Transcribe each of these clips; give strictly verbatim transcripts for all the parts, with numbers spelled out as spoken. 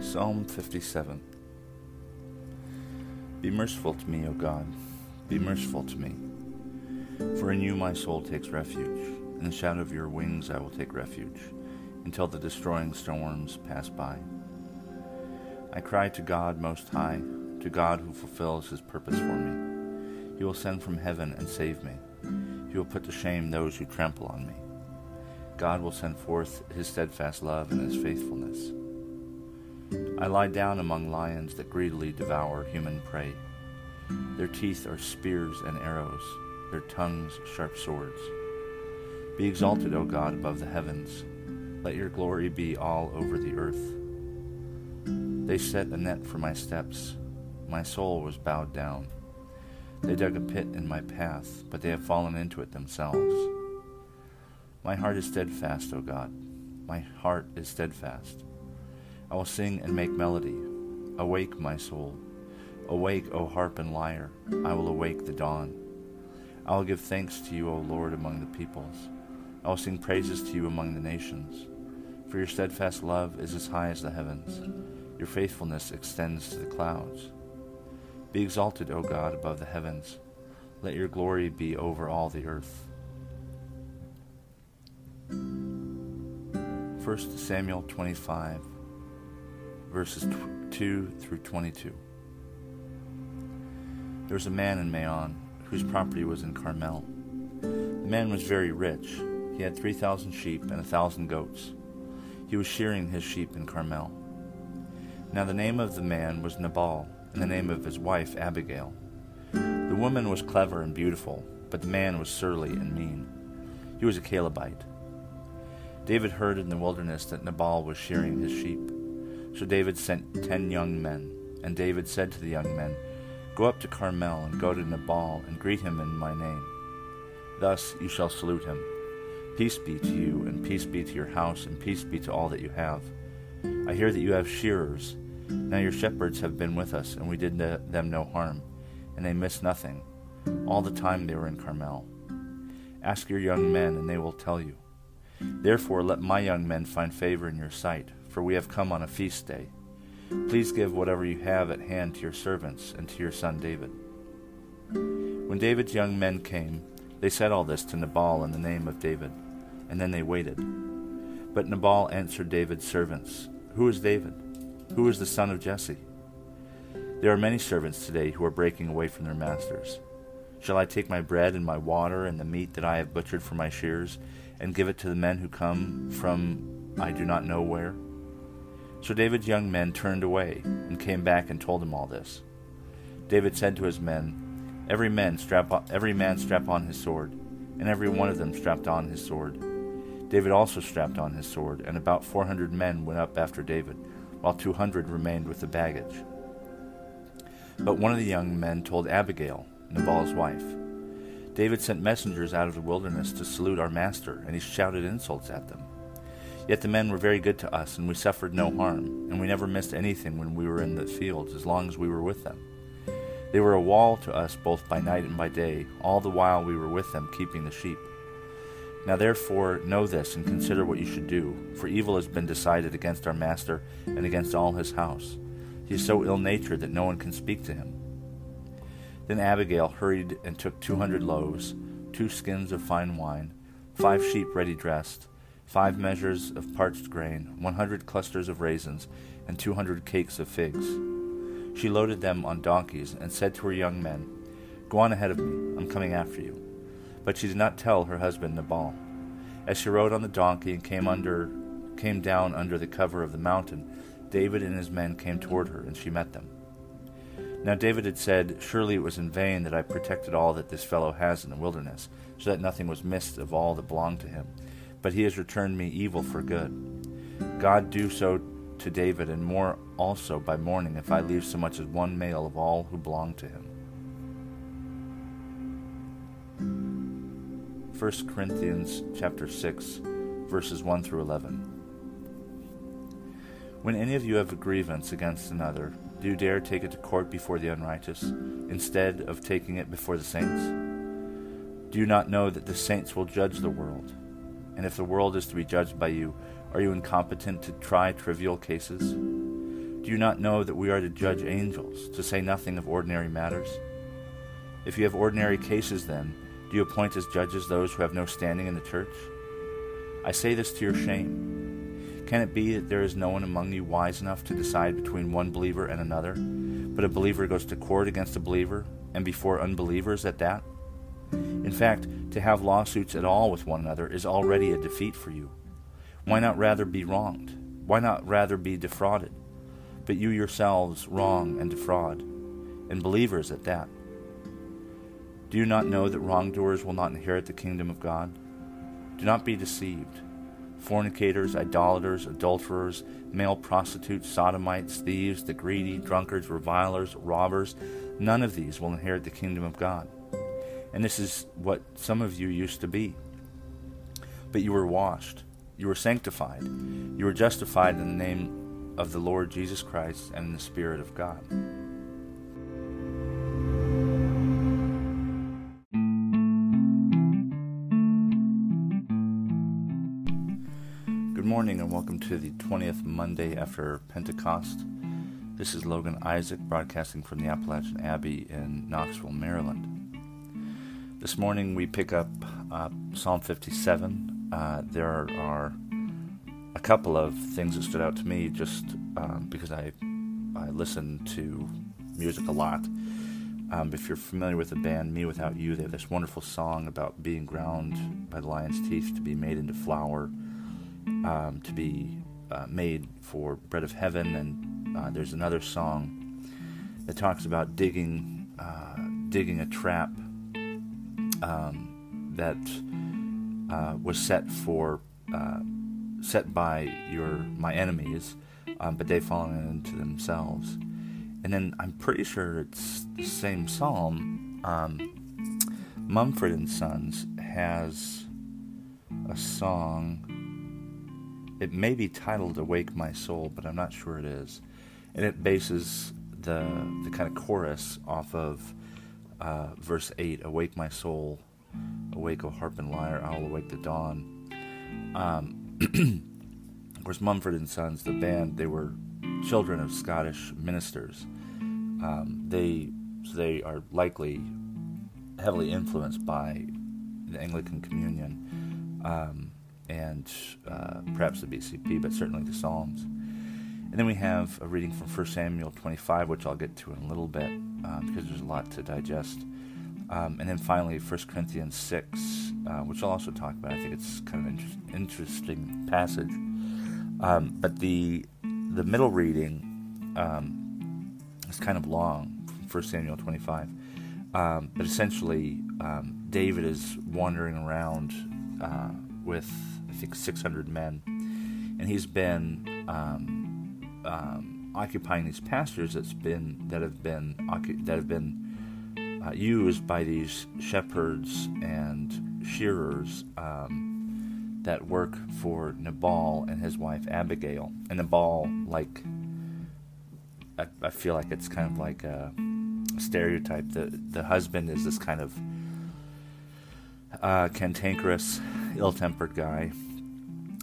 Psalm fifty-seven. Be merciful to me, O God, be merciful to me. For in you my soul takes refuge, in the shadow of your wings I will take refuge, until the destroying storms pass by. I cry to God Most High, to God who fulfills his purpose for me. He will send from heaven and save me. He will put to shame those who trample on me. God will send forth his steadfast love and his faithfulness. I lie down among lions that greedily devour human prey. Their teeth are spears and arrows, their tongues sharp swords. Be exalted, O God, above the heavens. Let your glory be all over the earth. They set a net for my steps. My soul was bowed down. They dug a pit in my path, but they have fallen into it themselves. My heart is steadfast, O God. My heart is steadfast. I will sing and make melody. Awake, my soul. Awake, O harp and lyre. I will awake the dawn. I will give thanks to you, O Lord, among the peoples. I will sing praises to you among the nations. For your steadfast love is as high as the heavens. Your faithfulness extends to the clouds. Be exalted, O God, above the heavens. Let your glory be over all the earth. First Samuel twenty-five. Verses two through twenty-two. There was a man in Maon whose property was in Carmel. The man was very rich. He had three thousand sheep and a thousand goats. He was shearing his sheep in Carmel. Now the name of the man was Nabal, and the name of his wife Abigail. The woman was clever and beautiful, but the man was surly and mean. He was a Calebite. David heard in the wilderness that Nabal was shearing his sheep. So David sent ten young men, and David said to the young men, Go up to Carmel and go to Nabal and greet him in my name. Thus you shall salute him. Peace be to you, and peace be to your house, and peace be to all that you have. I hear that you have shearers. Now your shepherds have been with us, and we did them no harm, and they missed nothing. All the time they were in Carmel. Ask your young men, and they will tell you. Therefore let my young men find favor in your sight. For we have come on a feast day. Please give whatever you have at hand to your servants and to your son David. When David's young men came, they said all this to Nabal in the name of David, and then they waited. But Nabal answered David's servants, Who is David? Who is the son of Jesse? There are many servants today who are breaking away from their masters. Shall I take my bread and my water and the meat that I have butchered for my shears, and give it to the men who come from I do not know where? So David's young men turned away and came back and told him all this. David said to his men, Every man strap on, every man strap on his sword, and every one of them strapped on his sword. David also strapped on his sword, and about four hundred men went up after David, while two hundred remained with the baggage. But one of the young men told Abigail, Nabal's wife, David sent messengers out of the wilderness to salute our master, and he shouted insults at them. Yet the men were very good to us, and we suffered no harm, and we never missed anything when we were in the fields, as long as we were with them. They were a wall to us both by night and by day, all the while we were with them keeping the sheep. Now therefore know this, and consider what you should do, for evil has been decided against our master and against all his house. He is so ill-natured that no one can speak to him. Then Abigail hurried and took two hundred loaves, two skins of fine wine, five sheep ready dressed, five measures of parched grain, one hundred clusters of raisins, and two hundred cakes of figs. She loaded them on donkeys and said to her young men, Go on ahead of me, I'm coming after you. But she did not tell her husband Nabal. As she rode on the donkey and came under, came down under the cover of the mountain, David and his men came toward her, and she met them. Now David had said, surely it was in vain that I protected all that this fellow has in the wilderness, so that nothing was missed of all that belonged to him. But he has returned me evil for good. God do so to David, and more also by morning, if I leave so much as one male of all who belong to him. First Corinthians chapter six, verses one through eleven. When any of you have a grievance against another, do you dare take it to court before the unrighteous, instead of taking it before the saints? Do you not know that the saints will judge the world? And if the world is to be judged by you, are you incompetent to try trivial cases? Do you not know that we are to judge angels, to say nothing of ordinary matters? If you have ordinary cases, then, do you appoint as judges those who have no standing in the church? I say this to your shame. Can it be that there is no one among you wise enough to decide between one believer and another, but a believer goes to court against a believer, and before unbelievers at that? In fact, to have lawsuits at all with one another is already a defeat for you. Why not rather be wronged? Why not rather be defrauded? But you yourselves wrong and defraud, and believers at that. Do you not know that wrongdoers will not inherit the kingdom of God? Do not be deceived. Fornicators, idolaters, adulterers, male prostitutes, sodomites, thieves, the greedy, drunkards, revilers, robbers, none of these will inherit the kingdom of God. And this is what some of you used to be. But you were washed. You were sanctified. You were justified in the name of the Lord Jesus Christ and in the Spirit of God. Good morning and welcome to the twentieth Monday after Pentecost. This is Logan Isaac broadcasting from the Appalachian Abbey in Knoxville, Maryland. This morning we pick up uh, Psalm fifty-seven. Uh, there are a couple of things that stood out to me just um, because I I listen to music a lot. Um, if you're familiar with the band Me Without You, they have this wonderful song about being ground by the lion's teeth, to be made into flour, um, to be uh, made for bread of heaven. And uh, there's another song that talks about digging uh, digging a trap um, that... Uh, was set for uh, set by your my enemies, um, but they've fallen into themselves. And then I'm pretty sure it's the same psalm. Um, Mumford and Sons has a song. It may be titled "Awake My Soul," but I'm not sure it is. And it bases the the kind of chorus off of uh, verse eight, "Awake my soul. Awake, O harp and lyre, I'll awake the dawn." Um, of course, Mumford and Sons, the band, they were children of Scottish ministers. Um, they so they are likely heavily influenced by the Anglican Communion um, and uh, perhaps the B C P, but certainly the Psalms. And then we have a reading from First Samuel twenty-five, which I'll get to in a little bit uh, because there's a lot to digest. Um, and then finally, First Corinthians six, uh, which I'll also talk about. I think it's kind of an inter- interesting passage. Um, but the the middle reading um, is kind of long, First Samuel twenty-five. Um, but essentially, um, David is wandering around uh, with, I think, six hundred men. And he's been um, um, occupying these pastures that's been that have been that have been... Uh, used by these shepherds and shearers um, that work for Nabal and his wife Abigail. And Nabal, like, I, I feel like it's kind of like a stereotype. The, the husband is this kind of uh, cantankerous, ill-tempered guy,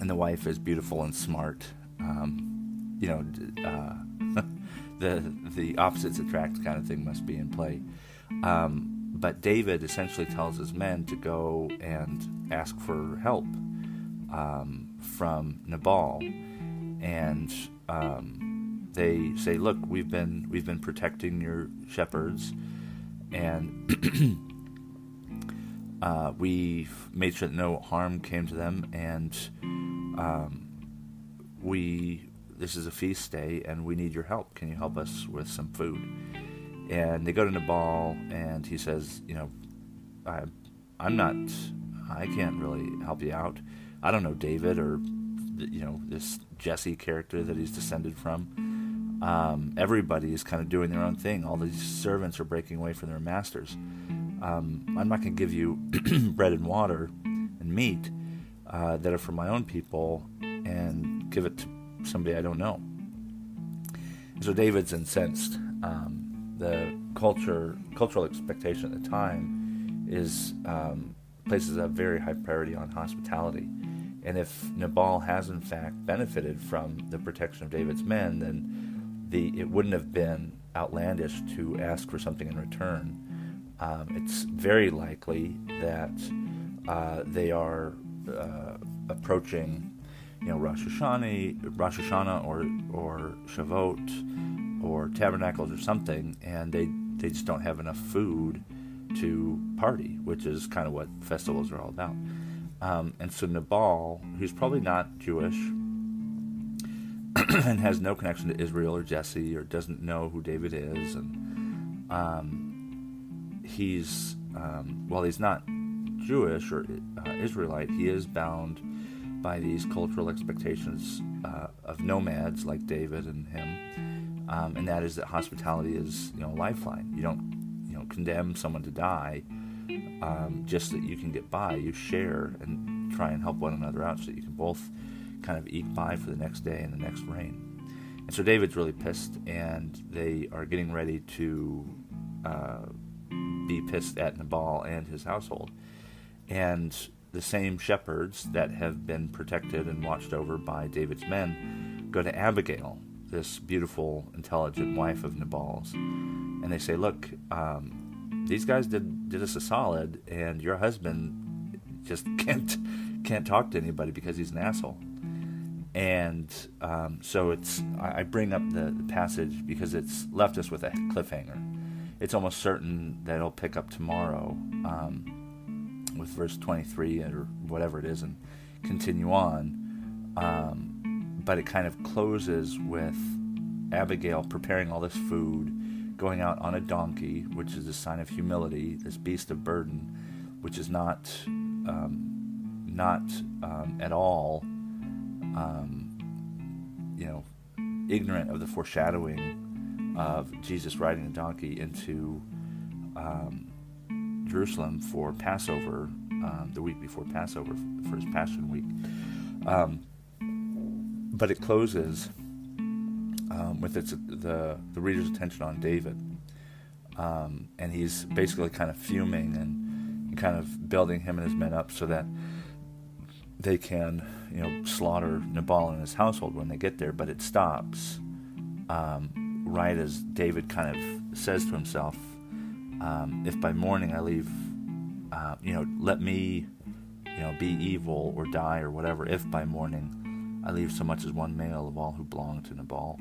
and the wife is beautiful and smart. Um, you know, uh, the the opposites attract kind of thing must be in play. Um, but David essentially tells his men to go and ask for help um, from Nabal, and um, they say, "Look, we've been we've been protecting your shepherds, and uh, we made sure that no harm came to them, and um, we this is a feast day, and we need your help. Can you help us with some food?" And they go to Nabal, and he says, you know, I, I'm not, I can't really help you out. I don't know David or, you know, this Jesse character that he's descended from. Um, everybody is kind of doing their own thing. All these servants are breaking away from their masters. Um, I'm not going to give you bread and water and meat uh, that are for my own people and give it to somebody I don't know. So David's incensed. Um, the culture, cultural expectation at the time is um, places a very high priority on hospitality. And if Nabal has in fact benefited from the protection of David's men, then the it wouldn't have been outlandish to ask for something in return. Um, it's very likely that uh, they are uh, approaching, you know, Rosh Hashanah, Rosh Hashanah, or or Shavuot, or Tabernacles, or something, and they they just don't have enough food to party, which is kind of what festivals are all about. Um, and so Nabal, who's probably not Jewish and has no connection to Israel or Jesse, or doesn't know who David is, and um, he's um, while he's not Jewish or uh, Israelite, he is bound by these cultural expectations uh, of nomads like David and him, um, and that is that hospitality is, you know, a lifeline. You don't, you know, condemn someone to die um, just that you can get by. You share and try and help one another out so that you can both kind of eat by for the next day and the next rain. And so David's really pissed, and they are getting ready to uh, be pissed at Nabal and his household. And the same shepherds that have been protected and watched over by David's men go to Abigail, this beautiful, intelligent wife of Nabal's, and they say, look, um, these guys did did us a solid, and your husband just can't can't talk to anybody because he's an asshole. And um, so it's I bring up the passage because it's left us with a cliffhanger. It's almost certain that it'll pick up tomorrow, um, with verse twenty-three or whatever it is, and continue on. Um, but it kind of closes with Abigail preparing all this food, going out on a donkey, which is a sign of humility, this beast of burden, which is not um, not um, at all um, you know, ignorant of the foreshadowing of Jesus riding a donkey into um, Jerusalem for Passover, um, the week before Passover, for his Passion Week. Um, but it closes um, with its, the the reader's attention on David, um, and he's basically kind of fuming and, and kind of building him and his men up so that they can, you know, slaughter Nabal and his household when they get there. But it stops um, right as David kind of says to himself, Um, if by morning I leave, uh, you know, let me, you know, be evil or die or whatever, if by morning I leave so much as one male of all who belong to Nabal.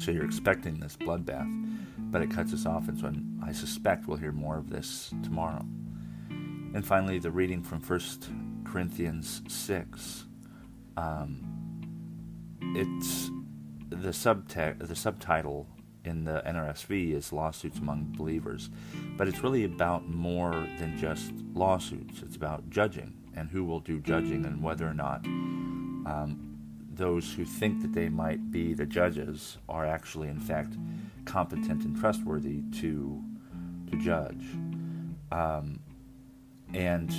So you're expecting this bloodbath, but it cuts us off, and so I'm, I suspect we'll hear more of this tomorrow. And finally, the reading from First Corinthians six. Um, it's the subtext, the subtitle in the N R S V is lawsuits among believers, but it's really about more than just lawsuits. It's about judging and who will do judging, and whether or not um, those who think that they might be the judges are actually in fact competent and trustworthy to to judge. Um, and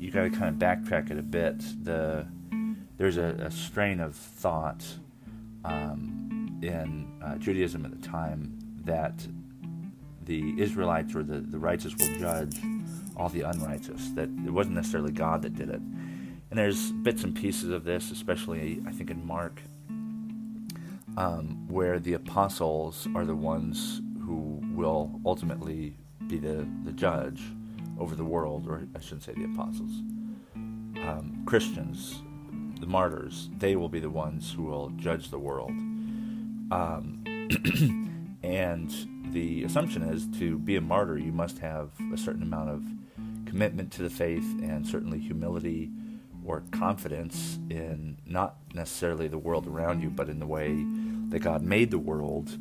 you got to kind of backtrack it a bit. The there's a, a strain of thought Um, in uh, Judaism at the time that the Israelites or the, the righteous will judge all the unrighteous, that it wasn't necessarily God that did it. And there's bits and pieces of this, especially I think in Mark, um, where the apostles are the ones who will ultimately be the, the judge over the world, or I shouldn't say the apostles. Um, Christians, the martyrs, they will be the ones who will judge the world. Um, and the assumption is, to be a martyr, you must have a certain amount of commitment to the faith, and certainly humility or confidence in not necessarily the world around you, but in the way that God made the world,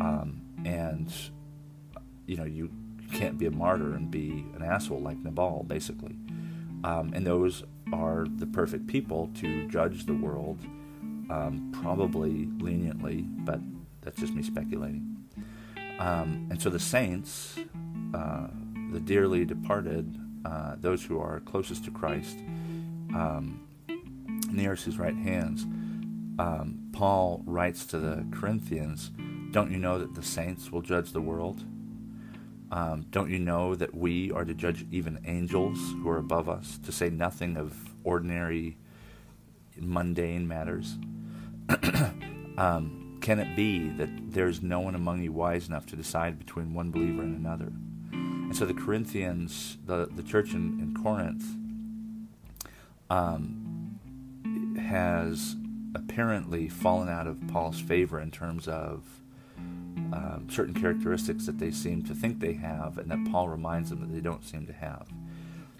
um, and you know, you can't be a martyr and be an asshole like Nabal, basically. Um, and those are the perfect people to judge the world, um, probably leniently, but that's just me speculating. Um, and so the saints, uh, the dearly departed, uh, those who are closest to Christ, um, nearest his right hands, um, Paul writes to the Corinthians, don't you know that the saints will judge the world? Um, don't you know that we are to judge even angels who are above us, to say nothing of ordinary, mundane matters? um, can it be that there is no one among you wise enough to decide between one believer and another? And so the Corinthians, the, the church in, in Corinth, um, has apparently fallen out of Paul's favor in terms of Um, certain characteristics that they seem to think they have, and that Paul reminds them that they don't seem to have.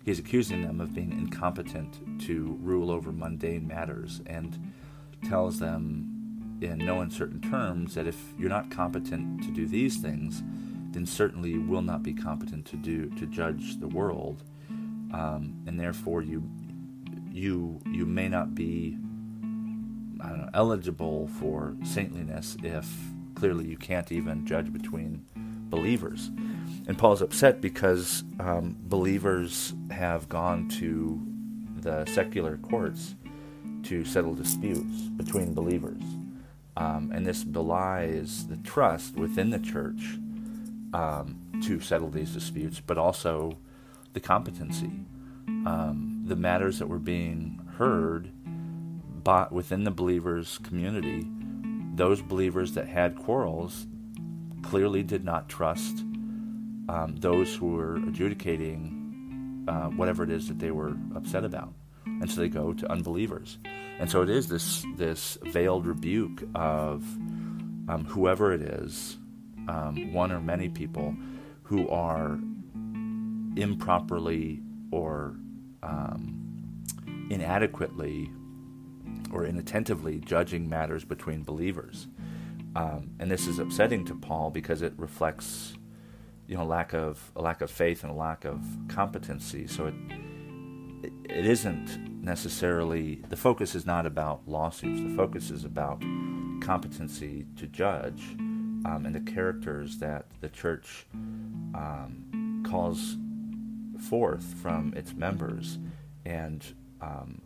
He's accusing them of being incompetent to rule over mundane matters, and tells them in no uncertain terms that if you're not competent to do these things, then certainly you will not be competent to do to judge the world, um, and therefore you you you may not be I don't know, eligible for saintliness if clearly you can't even judge between believers. And Paul's upset because um, believers have gone to the secular courts to settle disputes between believers. Um, and this belies the trust within the church um, to settle these disputes, but also the competency. Um, the matters that were being heard by, within the believers' community, those believers that had quarrels clearly did not trust um, those who were adjudicating uh, whatever it is that they were upset about. And so they go to unbelievers. And so it is this this veiled rebuke of um, whoever it is, um, one or many people, who are improperly or um, inadequately or inattentively judging matters between believers. Um, and this is upsetting to Paul because it reflects, you know, lack of a lack of faith and a lack of competency. So it, it it isn't necessarily, the focus is not about lawsuits. The focus is about competency to judge um, and the characters that the church um, calls forth from its members, and um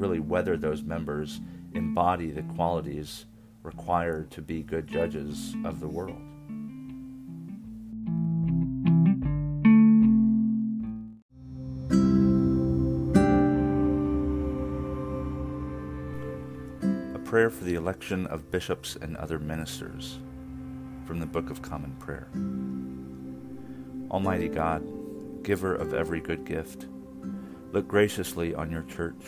really whether those members embody the qualities required to be good judges of the world. A prayer for the election of bishops and other ministers, from the Book of Common Prayer. Almighty God, giver of every good gift, look graciously on your church,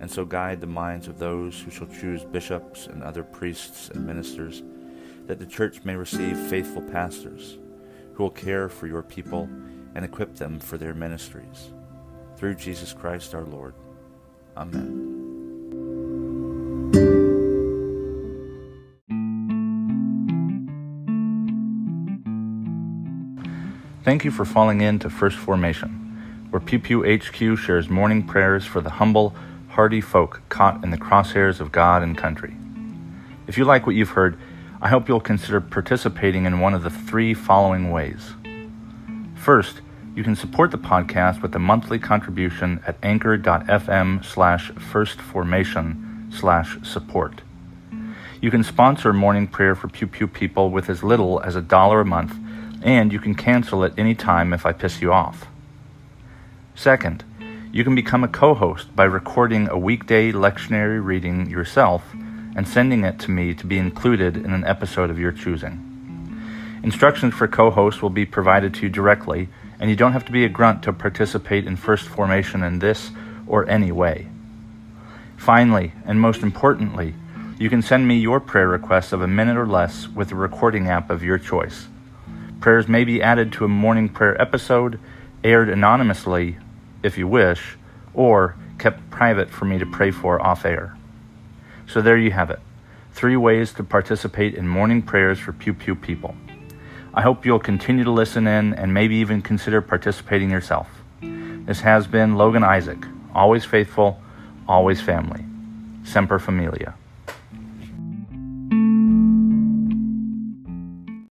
and so guide the minds of those who shall choose bishops and other priests and ministers, that the church may receive faithful pastors, who will care for your people and equip them for their ministries. Through Jesus Christ our Lord. Amen. Thank you for falling into First Formation, where Pew Pew H Q shares morning prayers for the humble, hardy folk caught in the crosshairs of God and country. If you like what you've heard, I hope you'll consider participating in one of the three following ways. First, you can support the podcast with a monthly contribution at anchor.fm slash firstformation slash support. You can sponsor Morning Prayer for Pew Pew people with as little as a dollar a month, and you can cancel at any time if I piss you off. Second, you can become a co-host by recording a weekday lectionary reading yourself and sending it to me to be included in an episode of your choosing. Instructions for co-hosts will be provided to you directly, and you don't have to be a grunt to participate in First Formation in this or any way. Finally, and most importantly, you can send me your prayer requests of a minute or less with the recording app of your choice. Prayers may be added to a morning prayer episode, aired anonymously, if you wish, or kept private for me to pray for off air. So there you have it, three ways to participate in morning prayers for Pew Pew people. I hope you'll continue to listen in and maybe even consider participating yourself. This has been Logan Isaac, always faithful, always family. Semper Familia.